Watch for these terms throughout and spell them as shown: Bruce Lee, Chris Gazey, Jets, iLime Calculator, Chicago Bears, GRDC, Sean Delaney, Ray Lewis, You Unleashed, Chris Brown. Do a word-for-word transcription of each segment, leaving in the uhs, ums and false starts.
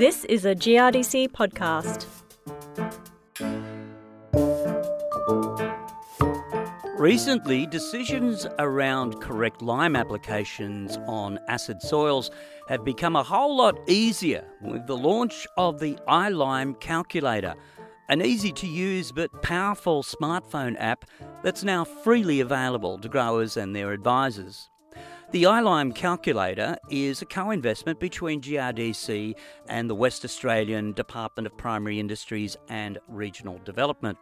This is a G R D C podcast. Recently, decisions around correct lime applications on acid soils have become a whole lot easier with the launch of the iLime Calculator, an easy-to-use but powerful smartphone app that's now freely available to growers and their advisors. The iLime Calculator is a co-investment between G R D C and the West Australian Department of Primary Industries and Regional Development.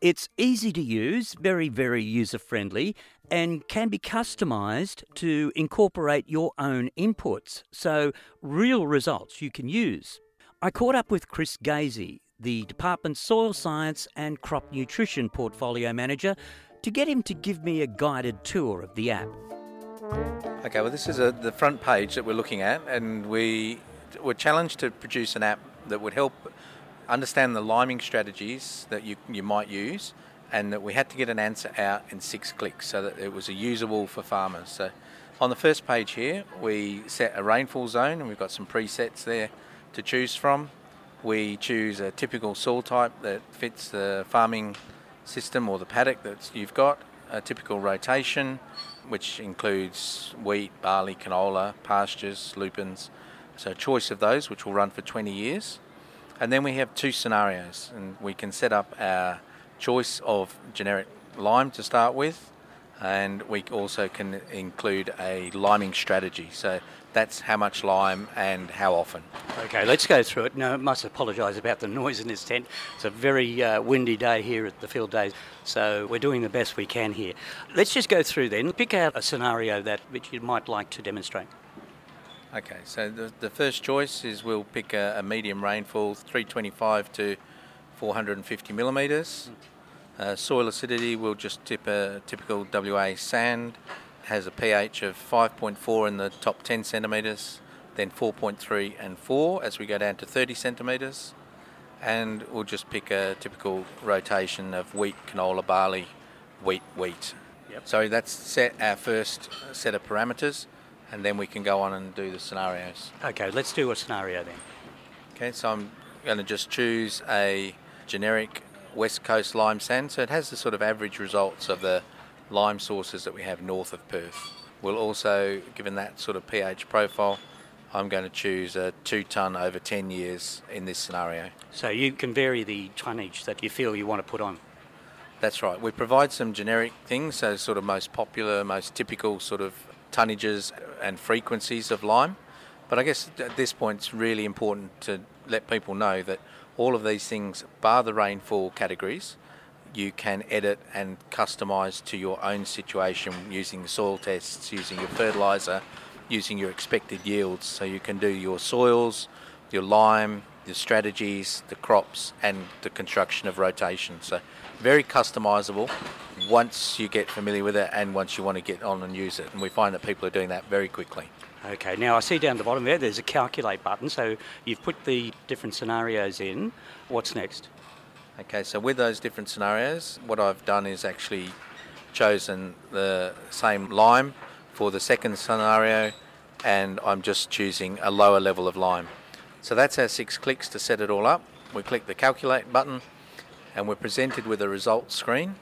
It's easy to use, very, very user-friendly, and can be customised to incorporate your own inputs, so real results you can use. I caught up with Chris Gazey, the Department's Soil Science and Crop Nutrition Portfolio Manager, to get him to give me a guided tour of the app. Okay, well this is a, the front page that we're looking at, and we were challenged to produce an app that would help understand the liming strategies that you, you might use, and that we had to get an answer out in six clicks so that it was usable for farmers. So on the first page here we set a rainfall zone, and we've got some presets there to choose from. We choose a typical soil type that fits the farming system or the paddock that you've got, a typical rotation, which includes wheat, barley, canola, pastures, lupins. So a choice of those, which will run for twenty years. And then we have two scenarios, and we can set up our choice of generic lime to start with, and we also can include a liming strategy. So that's how much lime and how often. Okay, let's go through it. Now, I must apologise about the noise in this tent. It's a very uh, windy day here at the field days, so we're doing the best we can here. Let's just go through then. Pick out a scenario that which you might like to demonstrate. Okay, so the, the first choice is we'll pick a, a medium rainfall, three twenty-five to four fifty millimetres. Mm. Uh, soil acidity, we'll just tip a typical W A sand, has a pH of five point four in the top ten centimetres, then four point three and four as we go down to thirty centimetres, and we'll just pick a typical rotation of wheat, canola, barley, wheat, wheat. Yep. So that's set our first set of parameters, and then we can go on and do the scenarios. Okay, let's do a scenario then. Okay, so I'm going to just choose a generic West Coast lime sand, so it has the sort of average results of the lime sources that we have north of Perth. We'll also, given that sort of pH profile, I'm going to choose a two tonne over ten years in this scenario. So you can vary the tonnage that you feel you want to put on? That's right. We provide some generic things, so sort of most popular, most typical sort of tonnages and frequencies of lime. But I guess at this point it's really important to let people know that all of these things, bar the rainfall categories, you can edit and customise to your own situation using soil tests, using your fertiliser, using your expected yields. So you can do your soils, your lime, the strategies, the crops, and the construction of rotation. So very customisable once you get familiar with it and once you want to get on and use it. And we find that people are doing that very quickly. Okay, now I see down the bottom there, there's a calculate button. So you've put the different scenarios in. What's next? Okay, so with those different scenarios, what I've done is actually chosen the same lime for the second scenario, and I'm just choosing a lower level of lime. So that's our six clicks to set it all up. We click the calculate button and we're presented with a results screen.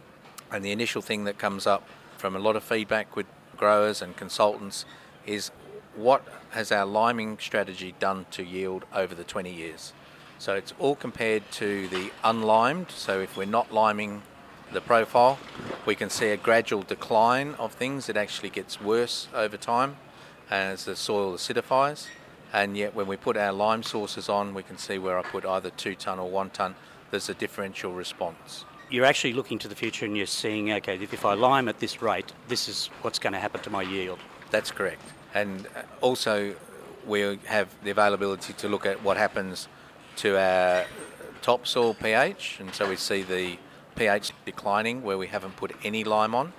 And the initial thing that comes up from a lot of feedback with growers and consultants is, what has our liming strategy done to yield over the twenty years? So it's all compared to the unlimed. So if we're not liming the profile, we can see a gradual decline of things. It actually gets worse over time as the soil acidifies. And yet when we put our lime sources on, we can see where I put either two tonne or one tonne, there's a differential response. You're actually looking to the future and you're seeing, okay, if I lime at this rate, this is what's going to happen to my yield. That's correct. And also we have the availability to look at what happens to our topsoil pH, and so we see the pH declining where we haven't put any lime on,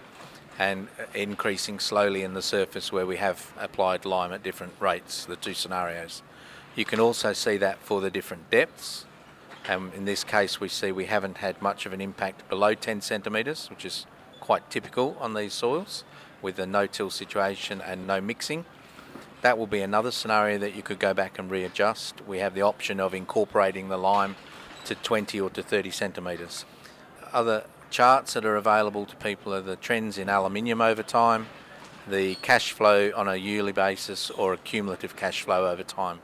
and increasing slowly in the surface where we have applied lime at different rates, the two scenarios. You can also see that for the different depths, and in this case we see we haven't had much of an impact below ten centimetres, which is quite typical on these soils with a no-till situation and no mixing. That will be another scenario that you could go back and readjust. We have the option of incorporating the lime to twenty or to thirty centimetres. Other charts that are available to people are the trends in aluminium over time, the cash flow on a yearly basis, or a cumulative cash flow over time.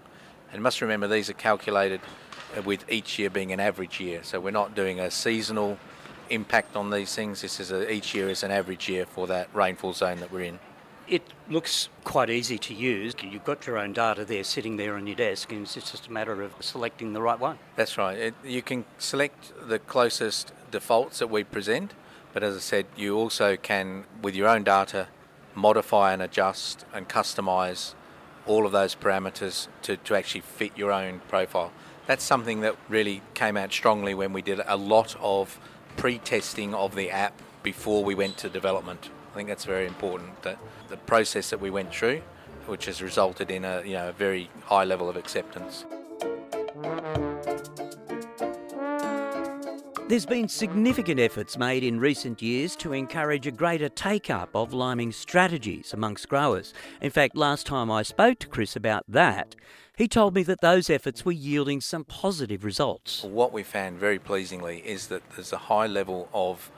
And you must remember these are calculated with each year being an average year, so we're not doing a seasonal impact on these things. This is a, each year is an average year for that rainfall zone that we're in. It looks quite easy to use. You've got your own data there sitting there on your desk, and it's just a matter of selecting the right one. That's right. It, you can select the closest defaults that we present, but as I said, you also can, with your own data, modify and adjust and customise all of those parameters to, to actually fit your own profile. That's something that really came out strongly when we did a lot of pre-testing of the app before we went to development. I think that's very important, that the process that we went through, which has resulted in a, you know, a very high level of acceptance. There's been significant efforts made in recent years to encourage a greater take-up of liming strategies amongst growers. In fact, last time I spoke to Chris about that, he told me that those efforts were yielding some positive results. What we found very pleasingly is that there's a high level of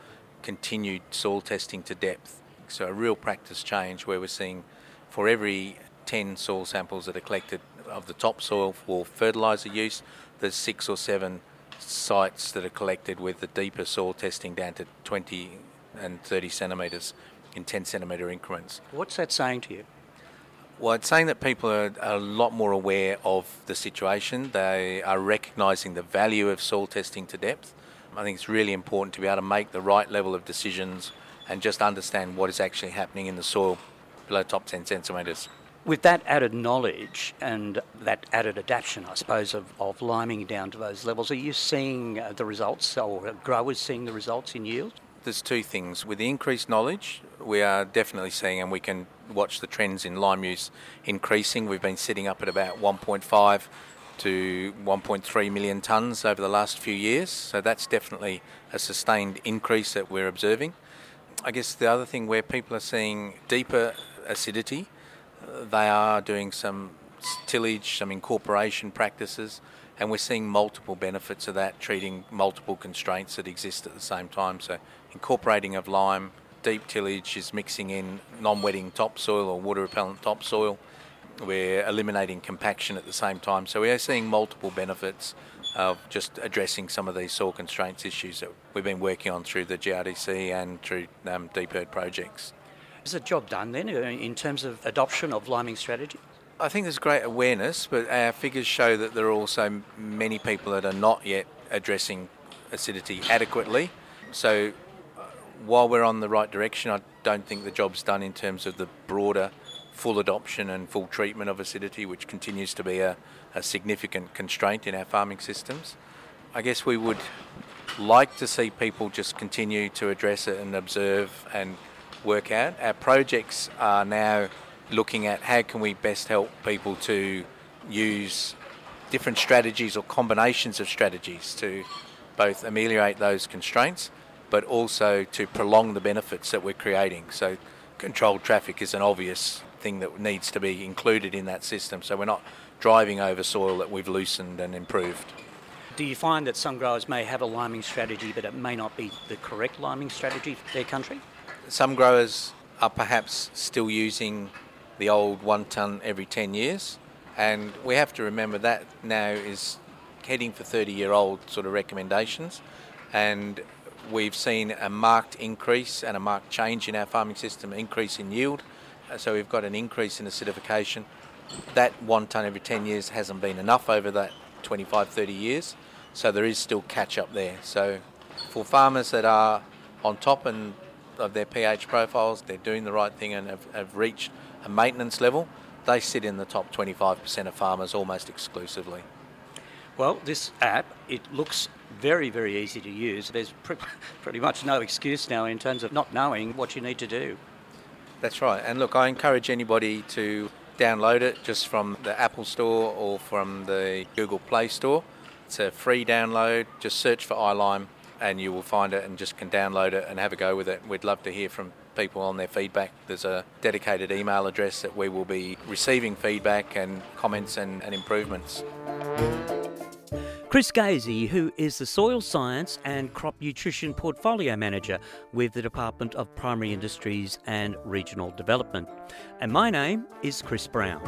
continued soil testing to depth. So a real practice change where we're seeing for every ten soil samples that are collected of the topsoil for fertiliser use, there's six or seven sites that are collected with the deeper soil testing down to twenty and thirty centimetres in ten centimetre increments. What's that saying to you? Well, it's saying that people are a lot more aware of the situation. They are recognising the value of soil testing to depth. I think it's really important to be able to make the right level of decisions and just understand what is actually happening in the soil below top ten centimetres. With that added knowledge and that added adaptation, I suppose, of, of liming down to those levels, are you seeing the results, or are growers seeing the results in yield? There's two things. With the increased knowledge, we are definitely seeing, and we can watch the trends in lime use increasing. We've been sitting up at about one point five to one point three million tonnes over the last few years, so that's definitely a sustained increase that we're observing. I guess the other thing where people are seeing deeper acidity, they are doing some tillage, some incorporation practices, and we're seeing multiple benefits of that, treating multiple constraints that exist at the same time. So incorporating of lime, deep tillage is mixing in non-wetting topsoil or water-repellent topsoil. We're eliminating compaction at the same time. So we are seeing multiple benefits of just addressing some of these soil constraints issues that we've been working on through the G R D C and through um, deep herd projects. Is the job done then in terms of adoption of liming strategy? I think there's great awareness, but our figures show that there are also many people that are not yet addressing acidity adequately. So while we're on the right direction, I don't think the job's done in terms of the broader full adoption and full treatment of acidity, which continues to be a, a significant constraint in our farming systems. I guess we would like to see people just continue to address it and observe and work out. Our projects are now looking at how can we best help people to use different strategies or combinations of strategies to both ameliorate those constraints but also to prolong the benefits that we're creating. So controlled traffic is an obvious thing that needs to be included in that system, so we're not driving over soil that we've loosened and improved. Do you find that some growers may have a liming strategy but it may not be the correct liming strategy for their country? Some growers are perhaps still using the old one tonne every ten years, and we have to remember that now is heading for thirty year old sort of recommendations, and we've seen a marked increase and a marked change in our farming system, increase in yield, so we've got an increase in acidification. That one tonne every ten years hasn't been enough over that twenty-five, thirty years, so there is still catch up there. So for farmers that are on top and of their pH profiles, they're doing the right thing and have, have reached a maintenance level, they sit in the top twenty-five percent of farmers almost exclusively. Well, this app, it looks very, very easy to use. There's pre- pretty much no excuse now in terms of not knowing what you need to do. That's right. And look, I encourage anybody to download it just from the Apple Store or from the Google Play Store. It's a free download. Just search for iLime, and you will find it and just can download it and have a go with it. We'd love to hear from people on their feedback. There's a dedicated email address that we will be receiving feedback and comments and, and improvements. Chris Gazey, who is the Soil Science and Crop Nutrition Portfolio Manager with the Department of Primary Industries and Regional Development. And my name is Chris Brown.